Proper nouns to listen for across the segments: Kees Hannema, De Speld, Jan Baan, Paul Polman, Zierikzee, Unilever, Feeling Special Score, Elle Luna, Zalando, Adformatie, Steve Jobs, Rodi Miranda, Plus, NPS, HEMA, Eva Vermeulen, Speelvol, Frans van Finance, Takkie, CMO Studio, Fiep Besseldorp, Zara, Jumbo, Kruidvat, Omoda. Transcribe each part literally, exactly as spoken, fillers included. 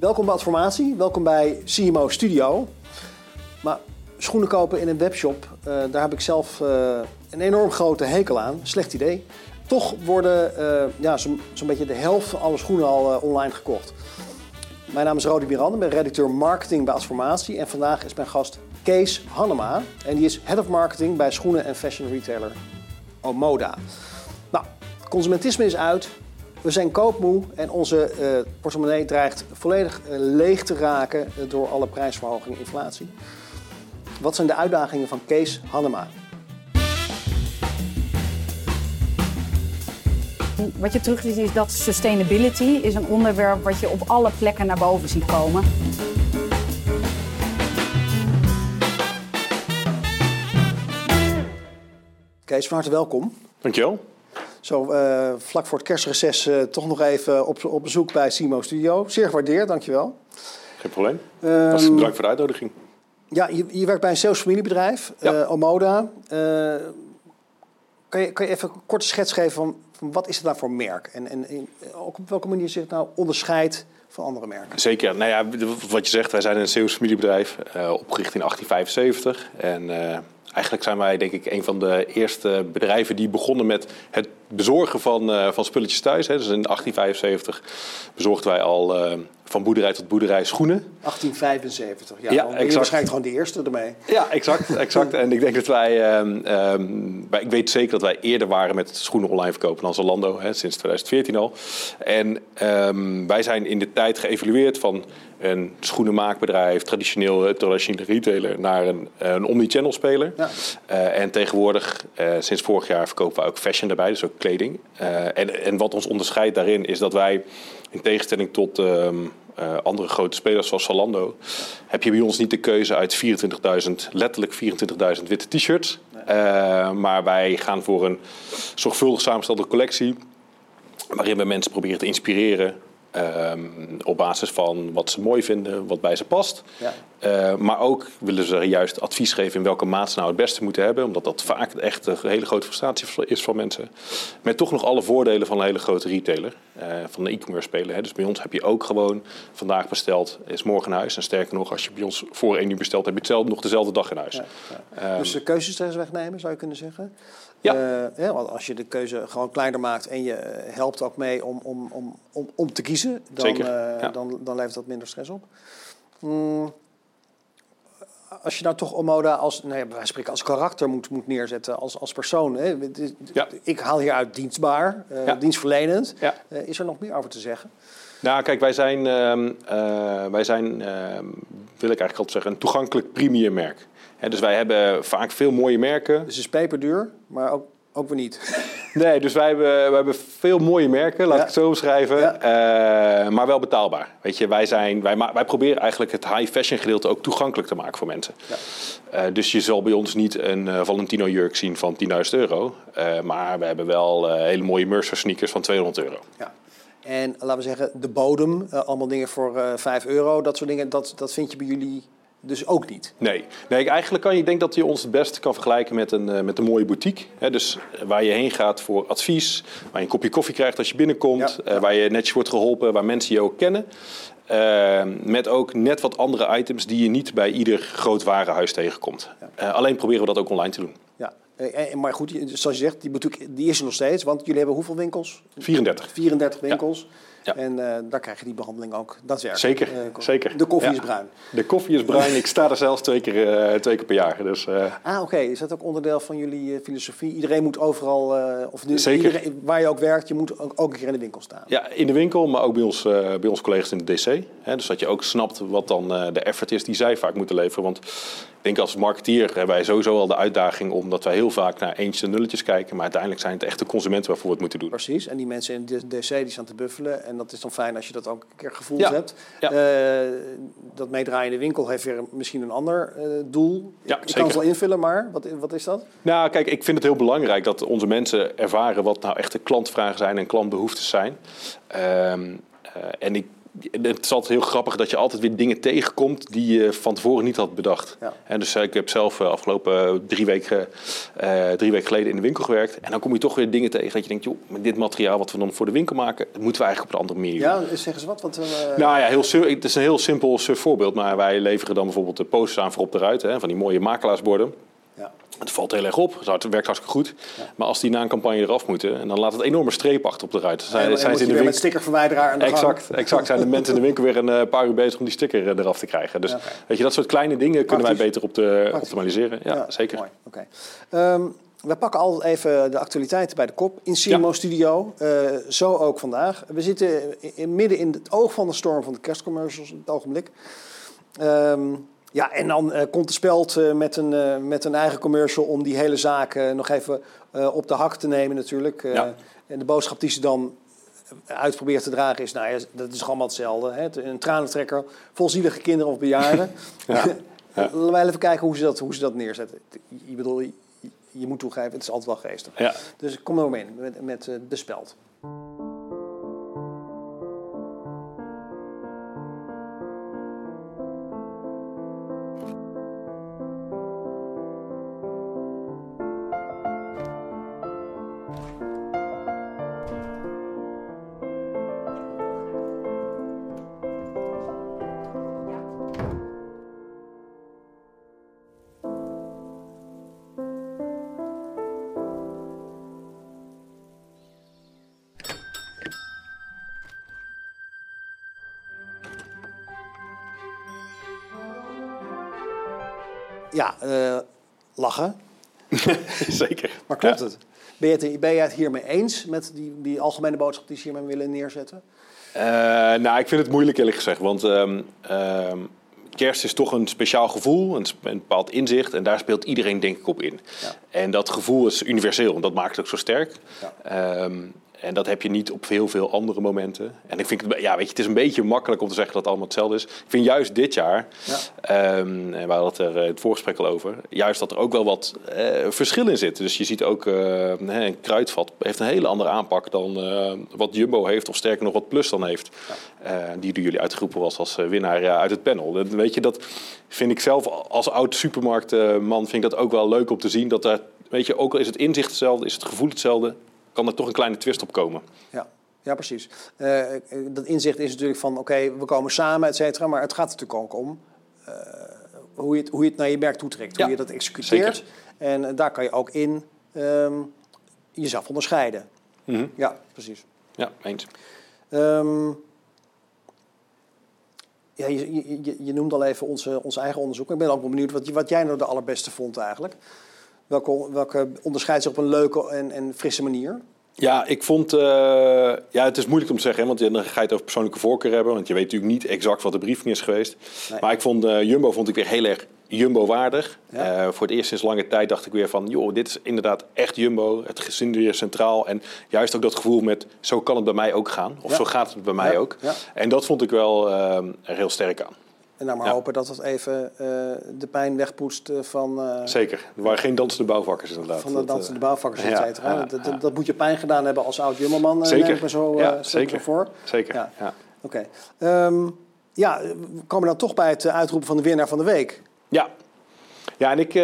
Welkom bij Adformatie, welkom bij C M O Studio. Maar schoenen kopen in een webshop, uh, daar heb ik zelf uh, een enorm grote hekel aan. Slecht idee. Toch worden uh, ja, zo'n zo beetje de helft van alle schoenen al uh, online gekocht. Mijn naam is Rodi Miranda, ik ben redacteur marketing bij Adformatie. En vandaag is mijn gast Kees Hannema. En die is head of marketing bij schoenen- en fashion retailer Omoda. Nou, consumentisme is uit. We zijn koopmoe en onze uh, portemonnee dreigt volledig uh, leeg te raken uh, door alle prijsverhogingen en inflatie. Wat zijn de uitdagingen van Kees Hannema? Wat je terug ziet is dat sustainability is een onderwerp wat je op alle plekken naar boven ziet komen. Kees, van harte welkom. Dankjewel. Zo uh, vlak voor het kerstreces uh, toch nog even op, op bezoek bij C M O Studio. Zeer gewaardeerd, dankjewel. Geen probleem. Um, Dat is bedankt voor de uitnodiging. Ja, je, je werkt bij een salesfamiliebedrijf, ja. uh, Omoda. Uh, kan, je, kan je even een korte schets geven van, van wat is het nou voor merk? En, en, en ook op welke manier zich nou onderscheidt van andere merken? Zeker. Nou ja, wat je zegt, wij zijn een salesfamiliebedrijf, uh, opgericht in achttien vijfenzeventig. En... Uh, Eigenlijk zijn wij denk ik een van de eerste bedrijven die begonnen met het bezorgen van, uh, van spulletjes thuis. Hè. Dus in achttien vijfenzeventig bezorgden wij al uh, van boerderij tot boerderij schoenen. achttien vijfenzeventig, ja. ja exact. Waarschijnlijk gewoon de eerste ermee. Ja, exact. exact. En ik denk dat wij, um, um, wij, ik weet zeker dat wij eerder waren met schoenen online verkopen dan Zalando, hè, sinds tweeduizend veertien al. En um, wij zijn in de tijd geëvalueerd van een schoenenmaakbedrijf, traditioneel, traditionele retailer, naar een, een omnichannel speler. Ja. Uh, en tegenwoordig, uh, sinds vorig jaar, verkopen we ook fashion daarbij, dus ook kleding. Uh, en, en wat ons onderscheidt daarin is dat wij, in tegenstelling tot um, uh, andere grote spelers zoals Zalando, heb je bij ons niet de keuze uit vierentwintigduizend, letterlijk vierentwintigduizend witte t-shirts. Nee. Uh, maar wij gaan voor een zorgvuldig samenstelde collectie, waarin we mensen proberen te inspireren. Um, op basis van wat ze mooi vinden, wat bij ze past. Ja. Uh, maar ook willen ze juist advies geven in welke maat ze nou het beste moeten hebben. Omdat dat vaak echt een hele grote frustratie is van mensen. Met toch nog alle voordelen van een hele grote retailer. Uh, van de e-commerce speler. Hè. Dus bij ons heb je ook gewoon vandaag besteld, is morgen in huis. En sterker nog, als je bij ons voor één uur bestelt, heb je hetzelfde, nog dezelfde dag in huis. Ja, ja. Um, dus de keuzestress wegnemen, zou je kunnen zeggen? Ja. Uh, ja, want als je de keuze gewoon kleiner maakt en je helpt ook mee om, om, om, om, om te kiezen, dan, Zeker, uh, ja. dan, dan levert dat minder stress op. Mm, als je nou toch Omoda als, nee, wij spreken als karakter moet, moet neerzetten, als, als persoon. Hè? Ja. Ik haal hieruit dienstbaar, uh, ja. dienstverlenend. Ja. Uh, is er nog meer over te zeggen? Nou, kijk, wij zijn, uh, uh, wij zijn uh, wil ik eigenlijk altijd zeggen, een toegankelijk premium merk. He, dus wij hebben vaak veel mooie merken. Dus het is peperduur, maar ook, ook weer niet. Nee, dus wij hebben, wij hebben veel mooie merken, laat ja. ik het zo beschrijven. Ja. Uh, maar wel betaalbaar. Weet je, wij, zijn, wij, wij proberen eigenlijk het high fashion gedeelte ook toegankelijk te maken voor mensen. Ja. Uh, dus je zal bij ons niet een uh, Valentino jurk zien van tienduizend euro. Uh, maar we hebben wel uh, hele mooie Mercer sneakers van tweehonderd euro. Ja. En laten we zeggen, de bodem, uh, allemaal dingen voor uh, vijf euro, dat soort dingen, dat, dat vind je bij jullie... Dus ook niet? Nee. nee eigenlijk kan je, ik denk dat je ons het beste kan vergelijken met een, met een mooie boutique. He, dus waar je heen gaat voor advies, waar je een kopje koffie krijgt als je binnenkomt, ja, ja. Uh, waar je netjes wordt geholpen, waar mensen je ook kennen. Uh, met ook net wat andere items die je niet bij ieder groot warenhuis tegenkomt. Ja. Uh, alleen proberen we dat ook online te doen. Ja. Maar goed, zoals je zegt, die boutique die is er nog steeds. Want jullie hebben hoeveel winkels? vierendertig. vierendertig winkels. Ja. Ja. En uh, daar krijg je die behandeling ook daadwerkelijk. Zeker, uh, zeker. De koffie ja. is bruin. De koffie is bruin. Ik sta er zelfs twee keer, uh, twee keer per jaar. Dus, uh... Ah, oké. Okay. Is dat ook onderdeel van jullie uh, filosofie? Iedereen moet overal, uh, of nu, iedereen, waar je ook werkt, je moet ook, ook een keer in de winkel staan. Ja, in de winkel, maar ook bij ons, uh, bij ons collega's in de D C. Hè, dus dat je ook snapt wat dan uh, de effort is die zij vaak moeten leveren. Want ik denk als marketeer hebben wij sowieso al de uitdaging omdat wij heel vaak naar eentjes en nulletjes kijken, maar uiteindelijk zijn het echt de consumenten waarvoor we het moeten doen. Precies, en die mensen in de D C die staan te buffelen en dat is dan fijn als je dat ook een keer gevoeld ja. hebt. Ja. Uh, dat meedraaiende winkel heeft weer misschien een ander uh, doel. Ja, ik, ik kan het wel invullen, maar wat, wat is dat? Nou, kijk, ik vind het heel belangrijk dat onze mensen ervaren wat nou echt de klantvragen zijn en klantbehoeftes zijn. Uh, uh, en ik Het is altijd heel grappig dat je altijd weer dingen tegenkomt die je van tevoren niet had bedacht. Ja. En dus ik heb zelf afgelopen drie weken, uh, drie weken geleden in de winkel gewerkt. En dan kom je toch weer dingen tegen dat je denkt, joh, dit materiaal wat we dan voor de winkel maken, dat moeten we eigenlijk op een andere manier doen. Ja, zeg eens wat. Want, uh... Nou ja, heel, het is een heel simpel voorbeeld. Maar wij leveren dan bijvoorbeeld de posters aan voorop de ruit, hè, van die mooie makelaarsborden. Ja. Het valt heel erg op, het werkt hartstikke goed. Ja. Maar als die na een campagne eraf moeten, en dan laat het enorme streep achter op de ruit. Zijn, en, en zijn ze in de winkel met stickerverwijderaar aan de exact, gang. Exact, zijn de mensen in de winkel weer een paar uur bezig om die sticker eraf te krijgen. Dus ja, okay. weet je, dat soort kleine dingen Praktisch. kunnen wij beter op de, optimaliseren. Ja, ja, zeker. Mooi. Okay. Um, we pakken al even de actualiteiten bij de kop in C M O ja. Studio. Uh, zo ook vandaag. We zitten in, midden in het oog van de storm van de kerstcommercials op het ogenblik. Um, Ja, en dan uh, komt de Speld uh, met, een, uh, met een eigen commercial om die hele zaak uh, nog even uh, op de hak te nemen natuurlijk. Uh, ja. En de boodschap die ze dan uit probeert te dragen is, nou ja, dat is allemaal hetzelfde. Hè? Een tranentrekker, volzielige kinderen of bejaarden. ja. Ja. Laten wij even kijken hoe ze dat, hoe ze dat neerzetten. Ik bedoel, je, je moet toegeven, het is altijd wel geestig. Ja. Dus kom er maar in met, met uh, de Speld. Ja, uh, lachen. Zeker. Maar klopt ja. het? Ben je het, ben je het hiermee eens met die, die algemene boodschap die ze hiermee willen neerzetten? Uh, nou, ik vind het moeilijk eerlijk gezegd. Want um, um, kerst is toch een speciaal gevoel, een, een bepaald inzicht. En daar speelt iedereen denk ik op in. Ja. En dat gevoel is universeel. En dat maakt het ook zo sterk. Ja. Um, En dat heb je niet op heel veel andere momenten. En ik vind het, ja, weet je, het is een beetje makkelijk om te zeggen dat het allemaal hetzelfde is. Ik vind juist dit jaar, ja. um, en we hadden het er het voorgesprek al over, juist dat er ook wel wat uh, verschil in zit. Dus je ziet ook, uh, een Kruidvat heeft een hele andere aanpak dan uh, wat Jumbo heeft, of sterker nog wat Plus dan heeft. Ja. Uh, die door jullie uitgeroepen was als winnaar uh, uit het panel. Dat, weet je, dat vind ik zelf als oud supermarktman, vind ik dat ook wel leuk om te zien. Dat daar, weet je, ook al is het inzicht hetzelfde, is het gevoel hetzelfde, kan er toch een kleine twist op komen. Ja, ja precies. Uh, dat inzicht is natuurlijk van, oké, okay, we komen samen, et cetera. Maar het gaat natuurlijk ook om uh, hoe, je het, hoe je het naar je merk toetrekt. Ja, hoe je dat executeert. Zeker. En uh, daar kan je ook in um, jezelf onderscheiden. Mm-hmm. Ja, precies. Ja, eens. Um, ja, je, je, je noemde al even onze, ons eigen onderzoek. Ik ben ook wel benieuwd wat, wat jij nou de allerbeste vond eigenlijk. Welke, welke onderscheidt zich op een leuke en, en frisse manier? Ja, ik vond... Uh, ja, het is moeilijk om te zeggen, hè, want dan ga je het over persoonlijke voorkeur hebben. Want je weet natuurlijk niet exact wat de briefing is geweest. Nee. Maar ik vond uh, Jumbo vond ik weer heel erg Jumbo-waardig. Ja. Uh, voor het eerst sinds lange tijd dacht ik weer van... joh, dit is inderdaad echt Jumbo. Het gezin weer centraal. En juist ook dat gevoel met... zo kan het bij mij ook gaan. Of ja. zo gaat het bij mij ja. ook. Ja. En dat vond ik wel uh, er heel sterk aan. En nou maar ja. hopen dat dat even uh, de pijn wegpoetst van... Uh, Zeker, er waren geen dansende bouwvakkers inderdaad. Van de dansende bouwvakkers, et cetera. Ja, ja, ja. dat, dat, dat moet je pijn gedaan hebben als oud jummelman. Zeker. Neem ik me zo uh, ja, zeker. voor. Zeker, ja. ja. Oké. Okay. Um, ja, we komen dan toch bij het uitroepen van de winnaar van de week. Ja. Ja, en ik uh,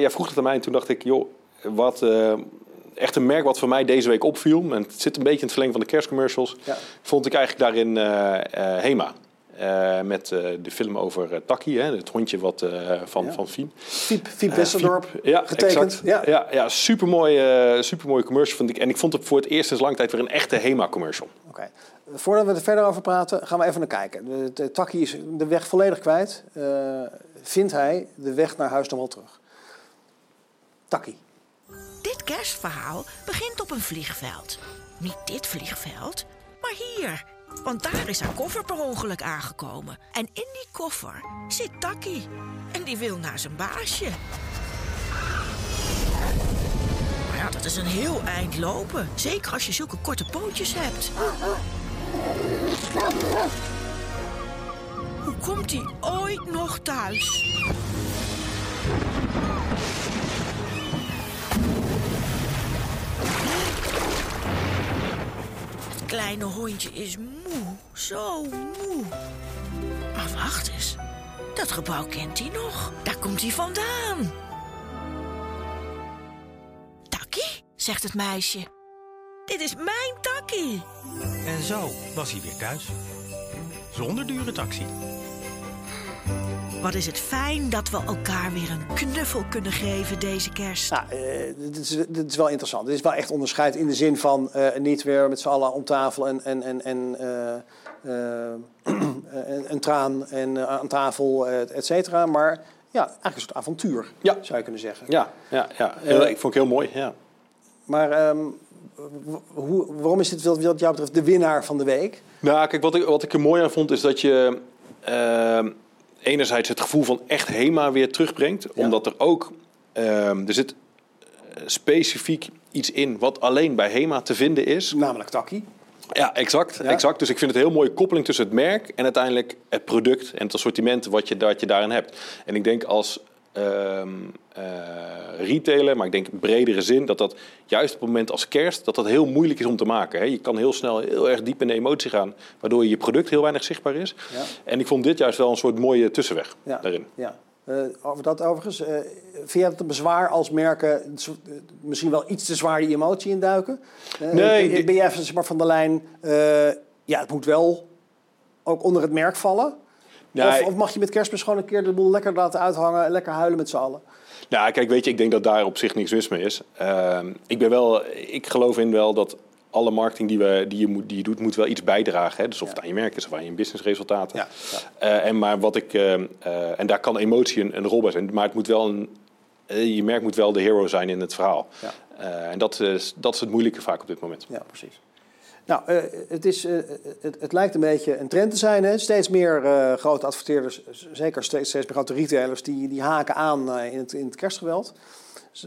ja, vroeg het aan mij en toen dacht ik... joh, wat... Uh, Echt een merk wat voor mij deze week opviel... en het zit een beetje in het verlengde van de kerstcommercials... Ja. vond ik eigenlijk daarin uh, uh, HEMA. Uh, met uh, de film over uh, Takkie, hè, het hondje wat, uh, van, ja. van Fiep. Fiep, Fiep Besseldorp, uh, Fiep, ja, getekend. Ja. Ja, ja, supermooie, uh, supermooie commercial vond ik. En ik vond het voor het eerst sinds lang tijd weer een echte HEMA-commercial. Okay. Voordat we er verder over praten, gaan we even naar kijken. De, de, Takkie is de weg volledig kwijt. Uh, vindt hij de weg naar huis nog wel terug? Takkie. Dit kerstverhaal begint op een vliegveld. Niet dit vliegveld, maar hier... Want daar is haar koffer per ongeluk aangekomen. En in die koffer zit Takkie. En die wil naar zijn baasje. Maar ja, dat is een heel eind lopen. Zeker als je zulke korte pootjes hebt. Hoe komt hij ooit nog thuis? Het kleine hondje is moe, zo moe. Maar wacht eens. Dat gebouw kent hij nog. Daar komt hij vandaan. Takkie, zegt het meisje. Dit is mijn Takkie. En zo was hij weer thuis. Zonder dure taxi. Wat is het fijn dat we elkaar weer een knuffel kunnen geven deze kerst. Nou, dit is, dit is wel interessant. Dit is wel echt onderscheid in de zin van uh, niet weer met z'n allen om tafel en, en, en, en uh, uh, een traan en uh, aan tafel, et cetera. Maar ja, eigenlijk een soort avontuur, ja. zou je kunnen zeggen. Ja, ja, ja. Heel, uh, ik vond het heel mooi. Ja. Maar um, hoe, waarom is dit wat jou betreft de winnaar van de week? Nou, kijk, wat ik, wat ik er mooi aan vond is dat je... Uh, enerzijds het gevoel van echt HEMA weer terugbrengt. Ja. Omdat er ook... Um, er zit specifiek iets in wat alleen bij HEMA te vinden is. Namelijk Takkie. Ja, exact. Ja. exact. Dus ik vind het een heel mooie koppeling tussen het merk... en uiteindelijk het product en het assortiment wat je, dat je daarin hebt. En ik denk als um, uh, retailer, maar ik denk in bredere zin... dat dat juist op het moment als kerst dat dat heel moeilijk is om te maken. Hè. Je kan heel snel heel erg diep in de emotie gaan... waardoor je product heel weinig zichtbaar is. Ja. En ik vond dit juist wel een soort mooie tussenweg ja. daarin. Ja. Uh, over dat overigens, uh, vind je het een bezwaar als merken uh, misschien wel iets te zwaar die emotie induiken? Uh, nee. Uh, ben jij even, zeg maar, van de lijn, uh, ja, het moet wel ook onder het merk vallen? Nou, of, of mag je met kerstmis gewoon een keer de boel lekker laten uithangen en lekker huilen met z'n allen? Nou, kijk, weet je, ik denk dat daar op zich niks mis mee is. Uh, ik ben wel, ik geloof in wel dat... alle marketing die, we, die, je, moet, die je doet, moet wel iets bijdragen. Hè? Dus of ja. het aan je merk is of aan je businessresultaten. Ja, ja. Uh, en, maar wat ik, uh, uh, en daar kan emotie een, een rol bij zijn. Maar het moet wel een, uh, je merk moet wel de hero zijn in het verhaal. Ja. Uh, en dat is, dat is het moeilijke vaak op dit moment. Ja, precies. Nou, uh, het, is, uh, het, het lijkt een beetje een trend te zijn. Hè? Steeds meer uh, grote adverteerders, zeker steeds, steeds meer grote retailers... die, die haken aan uh, in, het, in het kerstgeweld. Dus,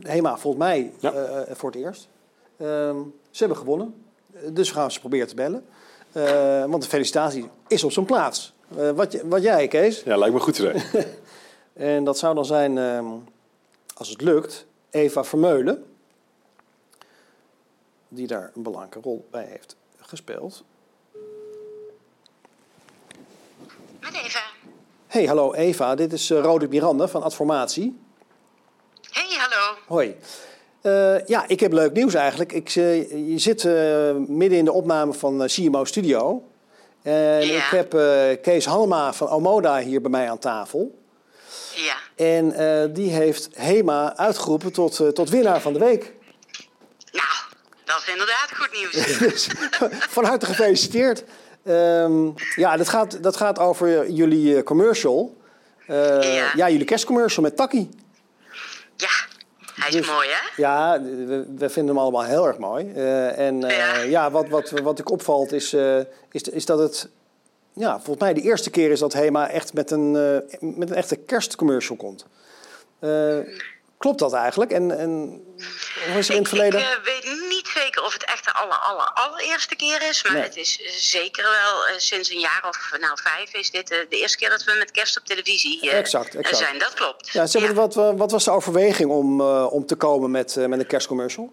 HEMA, volgens mij, ja. uh, voor het eerst... Um, ze hebben gewonnen, dus we gaan ze proberen te bellen. Uh, want de felicitatie is op zijn plaats. Uh, wat, wat jij, Kees? Ja, lijkt me goed te zijn. En dat zou dan zijn, um, als het lukt, Eva Vermeulen. Die daar een belangrijke rol bij heeft gespeeld. Met Eva. Hey, hallo Eva. Dit is uh, Rodi Miranda van Adformatie. Hey, hallo. Hoi. Uh, ja, ik heb leuk nieuws eigenlijk. Ik, uh, je zit uh, midden in de opname van uh, C M O Studio. En ja. ik heb uh, Kees Hannema van Omoda hier bij mij aan tafel. Ja. En uh, die heeft HEMA uitgeroepen tot, uh, tot winnaar van de week. Nou, dat is inderdaad goed nieuws. Dus, van harte gefeliciteerd. Um, ja, dat gaat, dat gaat over jullie uh, commercial. Uh, ja. ja, jullie kerstcommercial met Takkie. Ja. Hij is dus, mooi, hè? Ja, we, we vinden hem allemaal heel erg mooi. Uh, en uh, ja, ja wat, wat, wat ik opvalt is, uh, is, is dat het... Ja, volgens mij de eerste keer is dat HEMA echt met een, uh, met een echte kerstcommercial komt. Uh, klopt dat eigenlijk? En, en hoe is er in het verleden... Ik, ik uh, weet niet zeker of het echt de aller, aller, allereerste keer is. Maar nee. het is zeker wel uh, sinds een jaar of nou, vijf is dit uh, de eerste keer dat we met kerst op televisie uh, exact, exact. zijn. Dat klopt. Ja, zeg, ja. Wat, wat was de overweging om, uh, om te komen met, uh, met een kerstcommercial?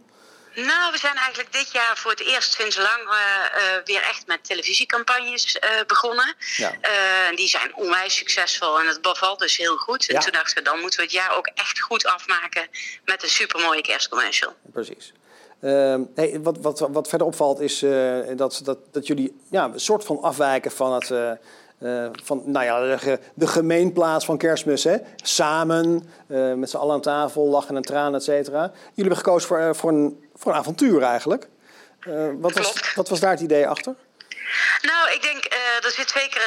Nou, we zijn eigenlijk dit jaar voor het eerst sinds lang uh, uh, weer echt met televisiecampagnes uh, begonnen. Ja. Uh, die zijn onwijs succesvol en het bevalt dus heel goed. Ja. En toen dachten we, dan moeten we het jaar ook echt goed afmaken met een supermooie kerstcommercial. Precies. Uh, hey, wat, wat, wat verder opvalt is uh, dat, dat, dat jullie ja, een soort van afwijken van, het, uh, uh, van nou ja, de, de gemeenplaats van kerstmis. Hè? Samen, uh, met z'n allen aan tafel, lachen en tranen, et cetera. Jullie hebben gekozen voor, uh, voor, een, voor een avontuur eigenlijk. Uh, wat, was, wat was daar het idee achter? Nou, ik denk, uh, er zit zeker,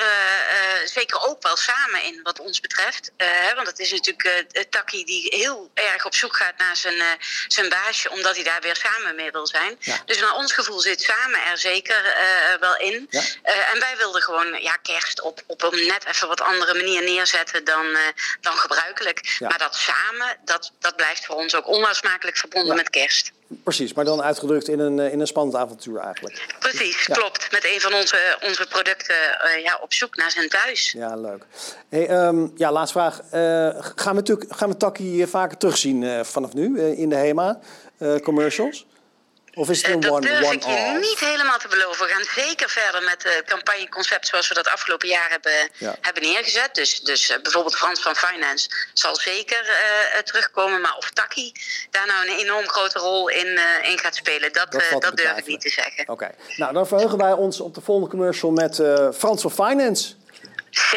uh, zeker ook wel samen in wat ons betreft. Uh, hè, want het is natuurlijk uh, Takkie die heel erg op zoek gaat naar zijn, uh, zijn baasje... omdat hij daar weer samen mee wil zijn. Ja. Dus naar ons gevoel zit samen er zeker uh, wel in. Ja. Uh, en wij wilden gewoon ja, kerst op, op een net even wat andere manier neerzetten dan, uh, dan gebruikelijk. Ja. Maar dat samen, dat, dat blijft voor ons ook onlosmakelijk verbonden ja. met kerst. Precies, maar dan uitgedrukt in een, in een spannend avontuur eigenlijk. Precies, ja. klopt. Met een van onze, onze producten uh, ja, op zoek naar zijn thuis. Ja, leuk. Hey, um, ja, laatste vraag. Uh, gaan, we tu- gaan we Takkie vaker terugzien uh, vanaf nu uh, in de HEMA uh, commercials? Of is het een one-off? Uh, dat durf ik je niet helemaal te beloven. We gaan zeker verder met het campagneconcept zoals we dat afgelopen jaar hebben, ja. hebben neergezet. Dus, dus bijvoorbeeld Frans van Finance zal zeker uh, terugkomen. Maar of Takkie daar nou een enorm grote rol in, uh, in gaat spelen, dat, dat, uh, dat durf ik niet te zeggen. Oké. Okay. Nou, dan verheugen wij ons op de volgende commercial met uh, Frans van Finance.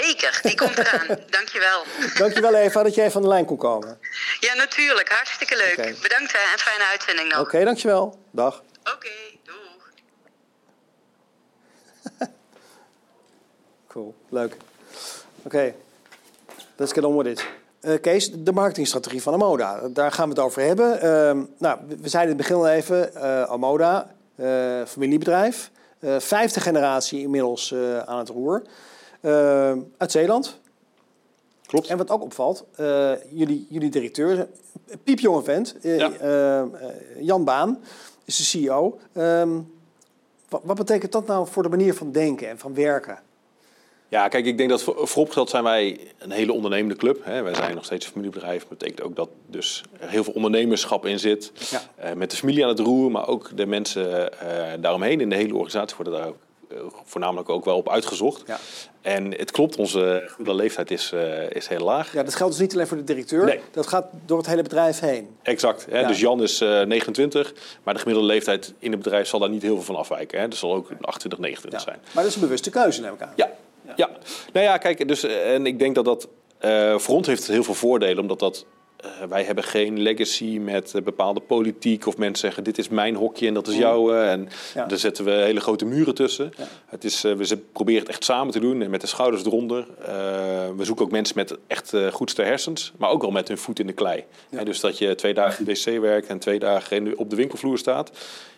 Zeker, die komt eraan. Dankjewel. Dankjewel Eva dat jij van de lijn kon komen. Ja, natuurlijk. Hartstikke leuk. Okay. Bedankt hè, en fijne uitzending nog. Oké, okay, dankjewel. Dag. Oké, okay, doeg. Cool, leuk. Oké, okay. Let's get on with it. Uh, Kees, de marketingstrategie van Omoda. Daar gaan we het over hebben. Uh, nou, we zeiden in het begin al even, uh, Omoda, uh, familiebedrijf. Uh, vijfde generatie inmiddels uh, aan het roer. Uh, uit Zeeland. Klopt. En wat ook opvalt, uh, jullie, jullie directeur, piepjonge vent, uh, ja. uh, uh, Jan Baan, is de C E O. Um, wat, wat betekent dat nou voor de manier van denken en van werken? Ja, kijk, ik denk dat voor, vooropgesteld zijn wij een hele ondernemende club. Hè. Wij zijn nog steeds een familiebedrijf. Dat betekent ook dat dus er heel veel ondernemerschap in zit. Ja. Uh, met de familie aan het roer, maar ook de mensen uh, daaromheen in de hele organisatie worden daar ook. Voornamelijk ook wel op uitgezocht. Ja. En het klopt, onze gemiddelde leeftijd is, uh, is heel laag. Ja, dat geldt dus niet alleen voor de directeur. Nee. Dat gaat door het hele bedrijf heen. Exact. Hè? Ja. Dus Jan is uh, negenentwintig. Maar de gemiddelde leeftijd in het bedrijf zal daar niet heel veel van afwijken. Hè? Dat zal ook achtentwintig, negenentwintig ja. zijn. Maar dat is een bewuste keuze, neem ik aan. Ja. Ja. ja. Nou ja, kijk, dus, en ik denk dat dat... Uh, voor ons heeft het heel veel voordelen, omdat dat... Uh, wij hebben geen legacy met uh, bepaalde politiek of mensen zeggen dit is mijn hokje en dat is jouw. Uh, en ja. daar zetten we hele grote muren tussen. Ja. Het is, uh, we proberen het echt samen te doen en met de schouders eronder. Uh, we zoeken ook mensen met echt uh, goedste hersens, maar ook wel met hun voet in de klei. Ja. Uh, dus dat je twee dagen in D C werkt en twee dagen op de winkelvloer staat,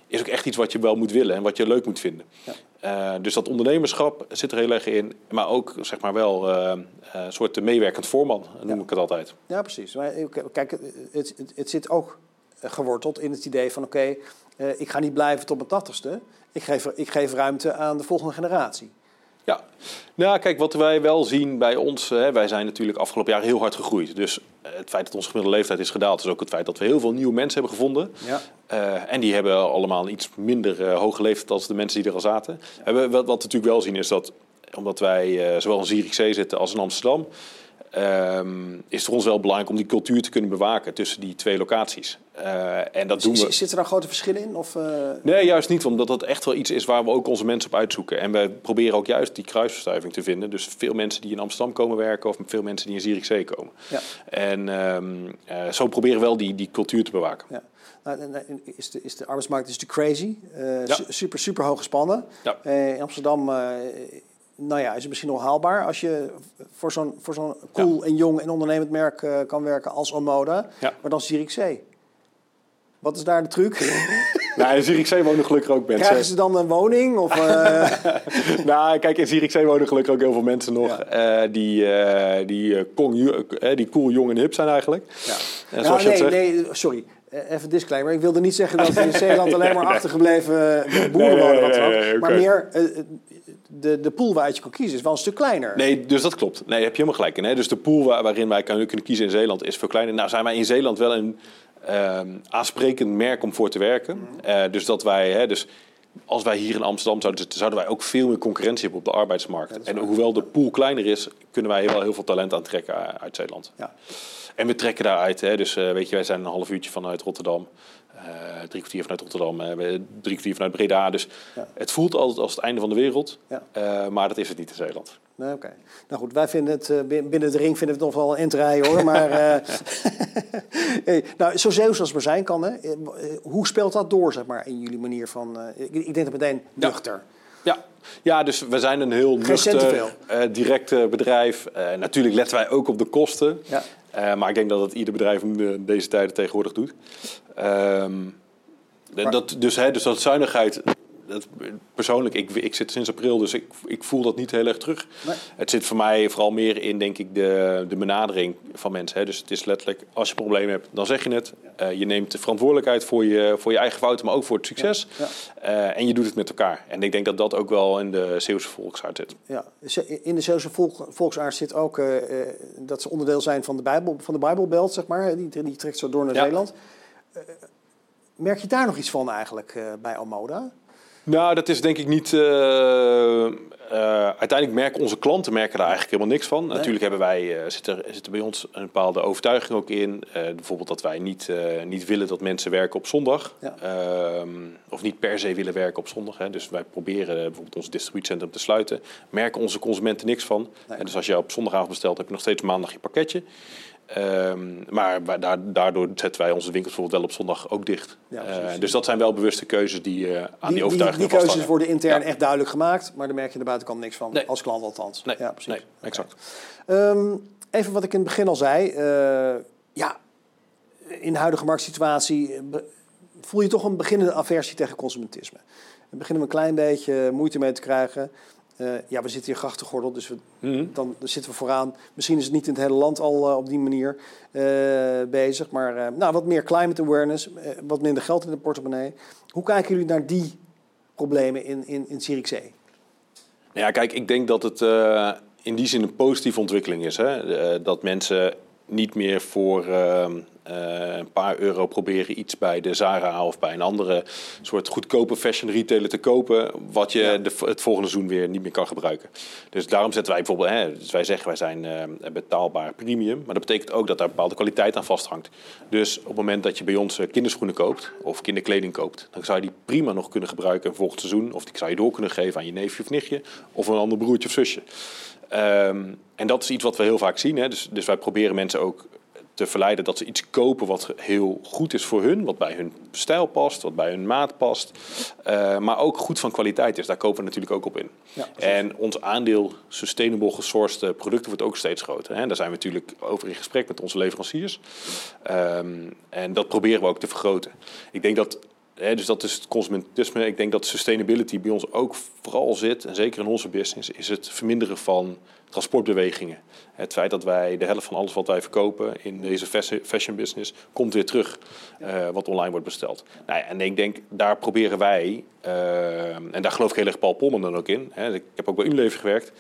is ook echt iets wat je wel moet willen en wat je leuk moet vinden. Ja. Uh, dus dat ondernemerschap zit er heel erg in. Maar ook, zeg maar wel, een uh, uh, soort meewerkend voorman, noem ja. ik het altijd. Ja, precies. Maar, kijk, het, het, het zit ook geworteld in het idee van... oké, okay, uh, ik ga niet blijven tot mijn tachtigste. Ik geef, ik geef ruimte aan de volgende generatie. Ja, nou kijk, wat wij wel zien bij ons... Hè, wij zijn natuurlijk afgelopen jaar heel hard gegroeid. Dus het feit dat onze gemiddelde leeftijd is gedaald... is ook het feit dat we heel veel nieuwe mensen hebben gevonden. Ja. Uh, en die hebben allemaal een iets minder uh, hoge leeftijd... als de mensen die er al zaten. Ja. Wat, wat we natuurlijk wel zien is dat... omdat wij uh, zowel in Zierikzee zitten als in Amsterdam... Uh, is het voor ons wel belangrijk om die cultuur te kunnen bewaken... tussen die twee locaties. Uh, en dat doen we... Zit er nou grote verschillen in? Of, uh... Nee, juist niet. Omdat dat echt wel iets is waar we ook onze mensen op uitzoeken. En we proberen ook juist die kruisverstuiving te vinden. Dus veel mensen die in Amsterdam komen werken... of veel mensen die in Zierikzee komen. Ja. En um, uh, zo proberen we wel die, die cultuur te bewaken. Ja. Is de, is de arbeidsmarkt is natuurlijk crazy. Uh, ja. Super, super hoog gespannen. Ja. Uh, in Amsterdam... Uh, Nou ja, is het misschien nog haalbaar als je voor zo'n, voor zo'n cool ja. en jong en ondernemend merk uh, kan werken als Omoda. Ja. Maar dan Zierikzee. Wat is daar de truc? Nou, in Zierikzee wonen gelukkig ook mensen. Krijgen ze dan een woning? Of, uh... nou, kijk, in Zierikzee wonen gelukkig ook heel veel mensen nog. Ja. Uh, die, uh, die, uh, kong, uh, die cool, jong en hip zijn eigenlijk. Ja. En zoals nou, je nee, zegt... nee, sorry. Even disclaimer, ik wilde niet zeggen dat in Zeeland alleen maar achtergebleven boeren wonen. Wat dan ook. Nee, nee, nee, maar okay. meer de, de pool waaruit je kan kiezen is wel een stuk kleiner. Nee, dus dat klopt. Nee, daar heb je helemaal gelijk in. Hè? Dus de pool waar, waarin wij kunnen kiezen in Zeeland is veel kleiner. Nou zijn wij in Zeeland wel een uh, aansprekend merk om voor te werken. Uh, dus dat wij... Hè, dus als wij hier in Amsterdam zouden zitten, zouden wij ook veel meer concurrentie hebben op de arbeidsmarkt. Ja, en hoewel de pool kleiner is, kunnen wij wel heel veel talent aantrekken uit Zeeland. Ja. En we trekken daaruit. Hè. Dus uh, weet je, wij zijn een half uurtje vanuit Rotterdam. Uh, drie kwartier vanuit Rotterdam. Uh, drie kwartier vanuit Breda. Dus ja. het voelt altijd als het einde van de wereld. Ja. Uh, maar dat is het niet in Zeeland. Nee, oké. Okay. Nou goed, wij vinden het, uh, binnen de ring vinden we het nog wel een entree hoor. Maar uh, hey, nou, zo Zeeuws als het maar zijn kan. Hè. Hoe speelt dat door, zeg maar, in jullie manier van... Uh, ik, ik denk dat meteen nuchter. Ja. ja. Ja, dus we zijn een heel nuchter, uh, direct bedrijf. Uh, natuurlijk letten wij ook op de kosten. Ja. Uh, maar ik denk dat dat ieder bedrijf in deze tijden tegenwoordig doet. Uh, dat, dus, hè, dus dat zuinigheid... Dat, persoonlijk, ik, ik zit sinds april, dus ik, ik voel dat niet heel erg terug. Nee. Het zit voor mij vooral meer in, denk ik, de, de benadering van mensen. Hè. Dus het is letterlijk, als je problemen hebt, dan zeg je het. Uh, je neemt de verantwoordelijkheid voor je, voor je eigen fouten, maar ook voor het succes. Ja. Ja. Uh, en je doet het met elkaar. En ik denk dat dat ook wel in de Zeeuwse volksaard zit. Ja. In de Zeeuwse volksaard zit ook uh, dat ze onderdeel zijn van de Bijbel, van de Bijbelbelt, zeg maar. Die, die trekt zo door naar ja. Zeeland. Uh, Merk je daar nog iets van eigenlijk uh, bij Omoda? Nou, dat is denk ik niet... Uh, uh, uiteindelijk merken onze klanten merken daar eigenlijk helemaal niks van. Nee. Natuurlijk hebben wij, uh, zit, er, zit er bij ons een bepaalde overtuiging ook in. Uh, bijvoorbeeld dat wij niet, uh, niet willen dat mensen werken op zondag. Ja. Uh, of niet per se willen werken op zondag. Hè. Dus wij proberen uh, bijvoorbeeld ons distributiecentrum te sluiten. Merken onze consumenten niks van. Nee. En dus als je op zondagavond bestelt, heb je nog steeds maandag je pakketje. Um, maar daardoor zetten wij onze winkels bijvoorbeeld wel op zondag ook dicht. Ja, uh, dus dat zijn wel bewuste keuzes die uh, aan die, die overtuiging Die, die keuzes worden intern ja. echt duidelijk gemaakt, maar daar merk je aan de buitenkant niks van, nee. als klant althans. Nee, ja, precies. nee exact. Okay. Um, even wat ik in het begin al zei. Uh, ja, in de huidige marktsituatie be- voel je toch een beginnende aversie tegen consumentisme. We beginnen we een klein beetje moeite mee te krijgen. Uh, ja, we zitten hier grachtengordel, dus we, mm-hmm. dan zitten we vooraan. Misschien is het niet in het hele land al uh, op die manier uh, bezig. Maar uh, nou, wat meer climate awareness, uh, wat minder geld in de portemonnee. Hoe kijken jullie naar die problemen in, in, in Zierikzee? Nou ja, kijk, ik denk dat het uh, in die zin een positieve ontwikkeling is. Hè? Uh, dat mensen niet meer voor uh, uh, een paar euro proberen iets bij de Zara of bij een andere soort goedkope fashion retailer te kopen, wat je ja. de, het volgende seizoen weer niet meer kan gebruiken. Dus daarom zetten wij bijvoorbeeld, hè, dus wij zeggen wij zijn uh, betaalbaar premium, maar dat betekent ook dat daar bepaalde kwaliteit aan vasthangt. Dus op het moment dat je bij ons kinderschoenen koopt of kinderkleding koopt, dan zou je die prima nog kunnen gebruiken volgend seizoen, of die zou je door kunnen geven aan je neefje of nichtje of een ander broertje of zusje. Um, en dat is iets wat we heel vaak zien. Hè? Dus, dus wij proberen mensen ook te verleiden dat ze iets kopen wat heel goed is voor hun. Wat bij hun stijl past, wat bij hun maat past. Uh, maar ook goed van kwaliteit is. Daar kopen we natuurlijk ook op in. Ja, en ons aandeel sustainable gesourced producten wordt ook steeds groter. Hè? Daar zijn we natuurlijk over in gesprek met onze leveranciers. Um, en dat proberen we ook te vergroten. Ik denk dat... He, dus dat is het consumentisme. Ik denk dat sustainability bij ons ook vooral zit, en zeker in onze business, is het verminderen van transportbewegingen. Het feit dat wij de helft van alles wat wij verkopen in deze fashion business komt weer terug, uh, wat online wordt besteld. Nou ja, en ik denk, daar proberen wij, uh, en daar geloof ik heel erg Paul Polman dan ook in, he, ik heb ook bij Unilever gewerkt,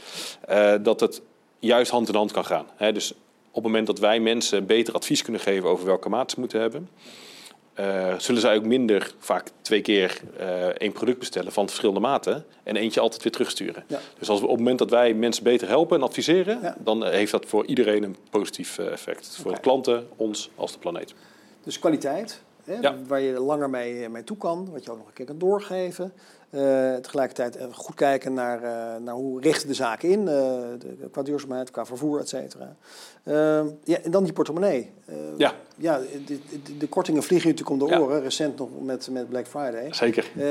uh, dat het juist hand in hand kan gaan. He, dus op het moment dat wij mensen beter advies kunnen geven over welke maat ze moeten hebben, Uh, zullen zij ook minder vaak twee keer uh, één product bestellen van verschillende maten en eentje altijd weer terugsturen. Ja. Dus als we, op het moment dat wij mensen beter helpen en adviseren, ja. dan uh, heeft dat voor iedereen een positief uh, effect. Okay. Voor de klanten, ons als de planeet. Dus kwaliteit, hè, ja. waar je langer mee, mee toe kan, wat je ook nog een keer kan doorgeven. Uh, tegelijkertijd goed kijken naar, uh, naar hoe richten de zaken in, uh, de, qua duurzaamheid, qua vervoer, et cetera. Uh, ja, en dan die portemonnee. Uh, ja. ja de, de, de kortingen vliegen natuurlijk om de oren, ja. recent nog met, met Black Friday. Zeker. Uh,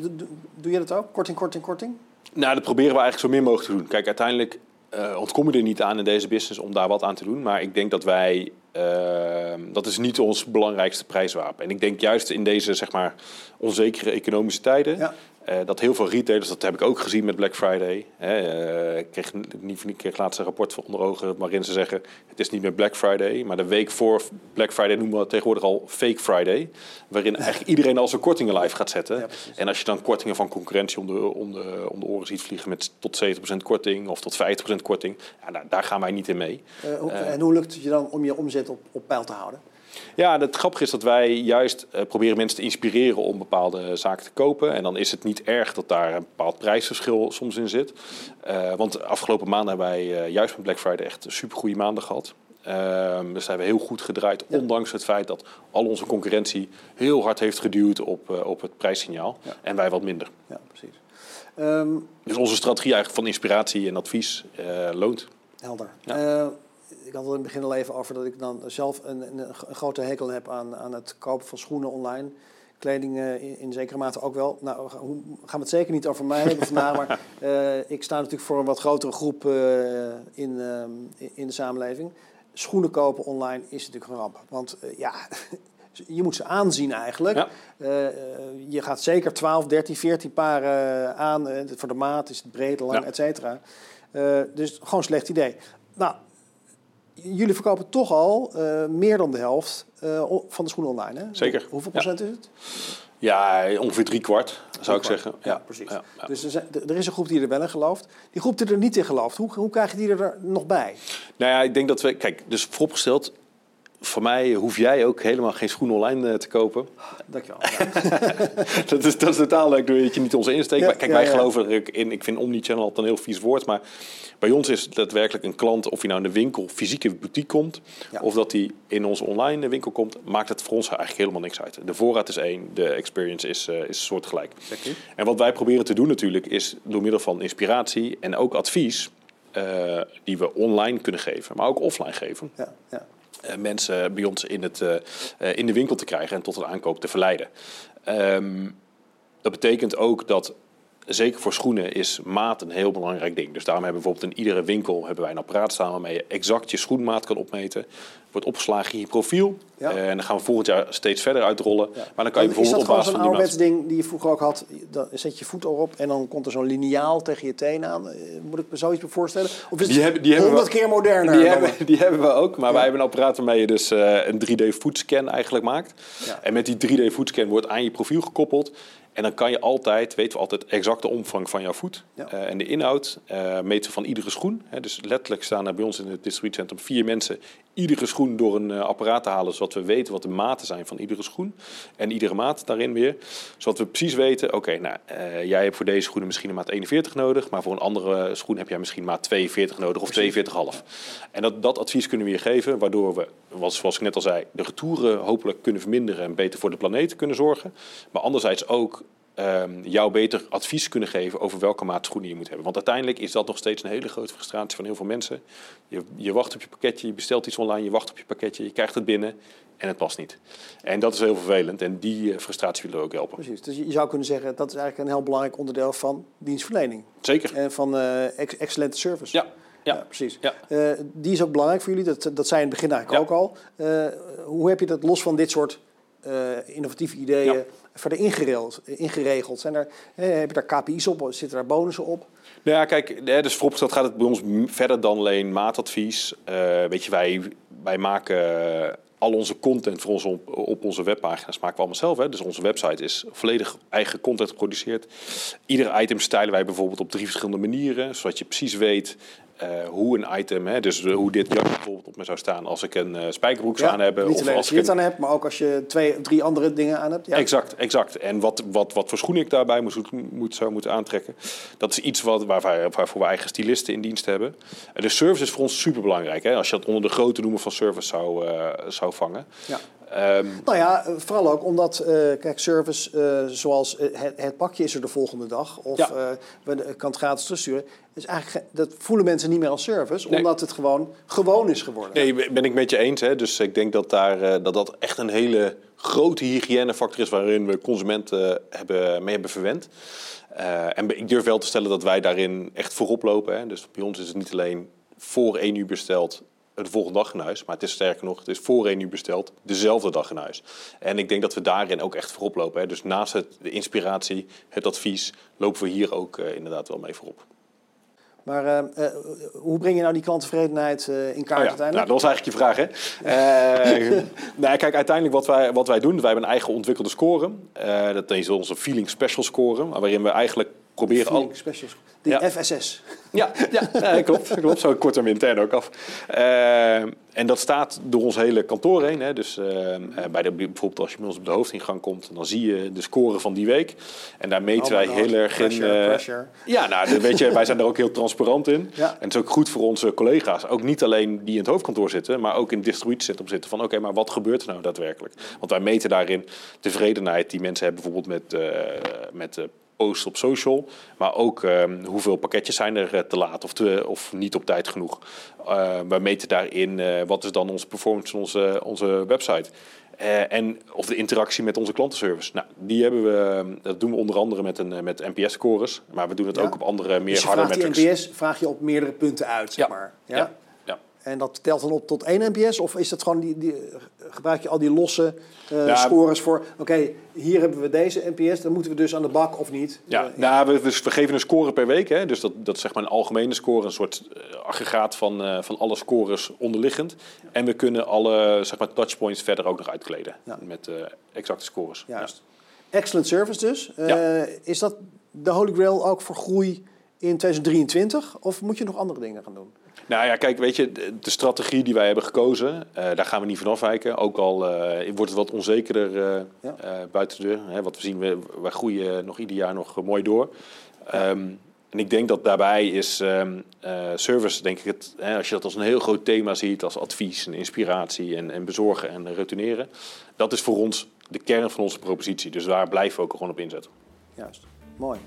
do, do, doe je dat ook? Korting, korting, korting? Nou, dat proberen we eigenlijk zo min mogelijk te doen. Kijk, uiteindelijk uh, ontkom je er niet aan in deze business om daar wat aan te doen, maar ik denk dat wij... Uh, dat is niet ons belangrijkste prijswapen. En ik denk juist in deze, zeg maar, onzekere economische tijden... Ja. Uh, dat heel veel retailers, dat heb ik ook gezien met Black Friday... Hè, uh, ik kreeg, niet, kreeg laatst een rapport van onder ogen waarin ze zeggen... het is niet meer Black Friday, maar de week voor Black Friday noemen we tegenwoordig al Fake Friday... waarin eigenlijk iedereen al zijn kortingen live gaat zetten. Ja, en als je dan kortingen van concurrentie om de, om de, om de oren ziet vliegen... met tot zeventig procent korting of tot vijftig procent korting, ja, nou, daar gaan wij niet in mee. Uh, hoe, uh, en hoe lukt het je dan om je omzet Op, op peil te houden? Ja, het grappige is dat wij juist uh, proberen mensen te inspireren om bepaalde zaken te kopen. En dan is het niet erg dat daar een bepaald prijsverschil soms in zit. Uh, want afgelopen maanden hebben wij uh, juist met Black Friday echt supergoeie maanden gehad. Uh, dus zijn we heel goed gedraaid, ja. ondanks het feit dat al onze concurrentie heel hard heeft geduwd op, uh, op het prijssignaal. Ja. En wij wat minder. Ja, precies. Um, dus onze strategie eigenlijk van inspiratie en advies uh, loont. Helder. Ja. Uh, Ik had het in het begin al even over dat ik dan zelf een, een, een grote hekel heb aan, aan het kopen van schoenen online. Kleding uh, in, in zekere mate ook wel. Nou, hoe, gaan we het zeker niet over mij hebben vandaag. Maar uh, ik sta natuurlijk voor een wat grotere groep uh, in, uh, in de samenleving. Schoenen kopen online is natuurlijk een ramp. Want uh, ja, je moet ze aanzien eigenlijk. Ja. Uh, je gaat zeker twaalf, dertien, veertien paren aan. Uh, voor de maat is het breed, lang, ja. et cetera. Uh, dus gewoon een slecht idee. Nou... Jullie verkopen toch al uh, meer dan de helft uh, van de schoenen online, hè? Zeker. Hoeveel procent ja. is het? Ja, ongeveer drie kwart, zou drie ik kwart. zeggen. Ja, ja precies. Ja, ja. Dus er, zijn, er is een groep die er wel in gelooft. Die groep die er niet in gelooft, hoe, hoe krijg je die er nog bij? Nou ja, ik denk dat we... Kijk, dus vooropgesteld... Voor mij hoef jij ook helemaal geen schoen online te kopen. Dank je wel. dat, is, dat is totaal leuk, dat je niet onze insteek. Ja, Kijk, ja, wij ja. geloven in, ik vind omnichannel altijd een heel vies woord, maar bij ons is daadwerkelijk een klant, of hij nou in de winkel, fysieke boutique komt, ja. of dat hij in onze online winkel komt, maakt het voor ons eigenlijk helemaal niks uit. De voorraad is één, de experience is, uh, is soortgelijk. En wat wij proberen te doen natuurlijk, is door middel van inspiratie en ook advies, uh, die we online kunnen geven, maar ook offline geven. Ja, ja. Uh, mensen bij ons in, het, uh, uh, in de winkel te krijgen en tot een aankoop te verleiden. Um, dat betekent ook dat, zeker voor schoenen, is maat een heel belangrijk ding. Dus daarom hebben we bijvoorbeeld in iedere winkel hebben wij een apparaat staan waarmee je exact je schoenmaat kan opmeten. Wordt opgeslagen in je profiel. Ja. Uh, en dan gaan we volgend jaar steeds verder uitrollen. Ja. Maar dan kan je bijvoorbeeld op basis van die maat... Is dat gewoon zo'n ouderwets ding die je vroeger ook had? Dan zet je voet erop en dan komt er zo'n liniaal tegen je teen aan. Moet ik me zoiets me voorstellen? Of is het honderd keer moderner? Die hebben, die hebben we ook. Maar ja. wij hebben een apparaat waarmee je dus uh, een drie D-voetscan eigenlijk maakt. Ja. En met die drie D-voetscan wordt aan je profiel gekoppeld. En dan kan je altijd, weten we altijd, exact de omvang van jouw voet. Ja. Uh, en de inhoud uh, meten van iedere schoen. He, dus letterlijk staan er bij ons in het distributiecentrum vier mensen iedere schoen door een uh, apparaat te halen, zodat we weten wat de maten zijn van iedere schoen. En iedere maat daarin weer. Zodat we precies weten, oké, okay, nou, uh, jij hebt voor deze schoenen misschien een maat eenenveertig nodig, maar voor een andere schoen heb jij misschien maat tweeënveertig nodig of tweeënveertig komma vijf. En dat, dat advies kunnen we je geven, waardoor we, zoals ik net al zei, de retouren hopelijk kunnen verminderen en beter voor de planeet kunnen zorgen. Maar anderzijds ook Um, jou beter advies kunnen geven over welke maat schoenen je moet hebben. Want uiteindelijk is dat nog steeds een hele grote frustratie van heel veel mensen. Je, je wacht op je pakketje, je bestelt iets online, je wacht op je pakketje, je krijgt het binnen en het past niet. En dat is heel vervelend en die uh, frustratie willen we ook helpen. Precies, dus je zou kunnen zeggen dat is eigenlijk een heel belangrijk onderdeel van dienstverlening. Zeker. En van uh, ex- excellente service. Ja. Ja, ja, precies. Ja. Uh, die is ook belangrijk voor jullie, dat, dat zei in het begin eigenlijk ja. ook al. Uh, hoe heb je dat los van dit soort uh, innovatieve ideeën... Ja. verder ingeregeld, ingeregeld. Zijn er, heb je daar K P I's op? Zitten daar bonussen op? Nou ja, kijk, dus vooropgesteld gaat het bij ons verder dan alleen maatadvies. Uh, weet je, wij, wij maken al onze content voor ons op, op onze webpagina's maken we allemaal zelf. Hè? Dus onze website is volledig eigen content geproduceerd. Ieder item stylen wij bijvoorbeeld op drie verschillende manieren, zodat je precies weet Uh, hoe een item, hè, dus uh, hoe dit jacht bijvoorbeeld op me zou staan als ik een uh, spijkerbroek ja, aan heb. Niet alleen als je dit aan hebt, maar ook als je twee of drie andere dingen aan hebt. Ja. Exact, exact. En wat, wat, wat voor schoenen ik daarbij moet, moet, zou moeten aantrekken. Dat is iets wat, waar, waar, waarvoor we eigen stylisten in dienst hebben. Uh, de service is voor ons superbelangrijk. Hè, als je dat onder de grote noemer van service zou, uh, zou vangen. Ja. Um, nou ja, vooral ook omdat, uh, kijk, service uh, zoals het, het pakje is er de volgende dag. Of ja. uh, we kan het gratis terugsturen. Dus eigenlijk, dat voelen mensen niet meer als service, nee. omdat het gewoon gewoon is geworden. Nee, ben ik met je eens. Hè? Dus ik denk dat, daar, uh, dat dat echt een hele grote hygiënefactor is waarin we consumenten hebben, mee hebben verwend. Uh, en ik durf wel te stellen dat wij daarin echt voorop lopen. Hè? Dus bij ons is het niet alleen voor één uur besteld, de volgende dag in huis. Maar het is sterker nog, het is voor één uur besteld, dezelfde dag in huis. En ik denk dat we daarin ook echt voorop lopen. Hè? Dus naast het, de inspiratie, het advies, lopen we hier ook uh, inderdaad wel mee voorop. Maar uh, uh, hoe breng je nou die klanttevredenheid uh, in kaart oh ja. uiteindelijk? Nou, dat was eigenlijk je vraag, hè? uh, nou, kijk, uiteindelijk wat wij, wat wij doen, wij hebben een eigen ontwikkelde score. Uh, dat is onze Feeling Special Score, waarin we eigenlijk proberen al... Specials. De ja. F S S. Ja, ja. ja klopt, klopt. Zo kort hem intern ook af. Uh, en dat staat door ons hele kantoor heen. Hè. Dus, uh, bij de, bijvoorbeeld als je bij ons op de hoofdingang komt, dan zie je de score van die week. En daar meten oh wij God. heel erg pressure, in... Uh, pressure. Ja, nou, weet je, wij zijn daar ook heel transparant in. Ja. En het is ook goed voor onze collega's. Ook niet alleen die in het hoofdkantoor zitten, maar ook in het distributiecentrum zitten. Van oké, okay, maar wat gebeurt er nou daadwerkelijk? Want wij meten daarin tevredenheid die mensen hebben bijvoorbeeld met... Uh, met uh, post op social, maar ook um, hoeveel pakketjes zijn er uh, te laat of, te, of niet op tijd genoeg. Uh, we meten daarin uh, wat is dan onze performance van onze, onze website. Uh, en of de interactie met onze klantenservice. Nou, die hebben we, dat doen we onder andere met, een, met N P S-scores, maar we doen het ja. ook op andere, meer dus harde metrics. Die N P S vraag je op meerdere punten uit, zeg ja. maar. Ja? Ja. En dat telt dan op tot één N P S? Of is dat gewoon die, die, gebruik je al die losse uh, ja, scores voor... Oké, okay, hier hebben we deze N P S, dan moeten we dus aan de bak of niet? Ja, uh, ja. Nou, we, dus we geven een score per week. Hè? Dus dat, dat is zeg maar een algemene score, een soort uh, aggregaat van, uh, van alle scores onderliggend. Ja. En we kunnen alle zeg maar, touchpoints verder ook nog uitkleden ja. met uh, exacte scores. Juist. Ja. Excellent service dus. Uh, ja. Is dat de Holy Grail ook voor groei in tweeduizend drieëntwintig? Of moet je nog andere dingen gaan doen? Nou ja, kijk, weet je, de strategie die wij hebben gekozen, uh, daar gaan we niet van afwijken. Ook al uh, wordt het wat onzekerder uh, ja. uh, buiten de deur. Hè, wat we zien, we, wij groeien nog ieder jaar nog mooi door. Um, en ik denk dat daarbij is um, uh, service, denk ik, het, hè, als je dat als een heel groot thema ziet, als advies en inspiratie en, en bezorgen en retourneren. Dat is voor ons de kern van onze propositie. Dus daar blijven we ook gewoon op inzetten. Juist, mooi.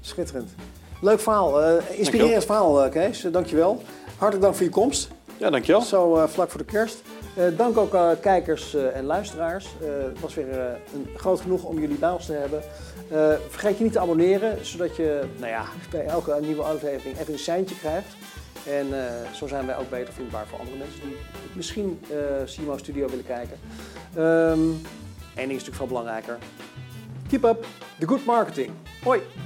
Schitterend. Leuk verhaal. Uh, inspirerend verhaal, uh, Kees. Uh, dankjewel. Hartelijk dank voor je komst. Ja, dankjewel. Zo uh, vlak voor de kerst. Uh, dank ook uh, kijkers uh, en luisteraars. Uh, het was weer uh, een groot genoegen om jullie bij ons te hebben. Uh, vergeet je niet te abonneren, zodat je nou ja, bij elke nieuwe aflevering even een seintje krijgt. En uh, zo zijn wij ook beter vindbaar voor andere mensen die misschien uh, C M O Studio willen kijken. Um, Eén ding is natuurlijk veel belangrijker. Keep up the good marketing. Hoi!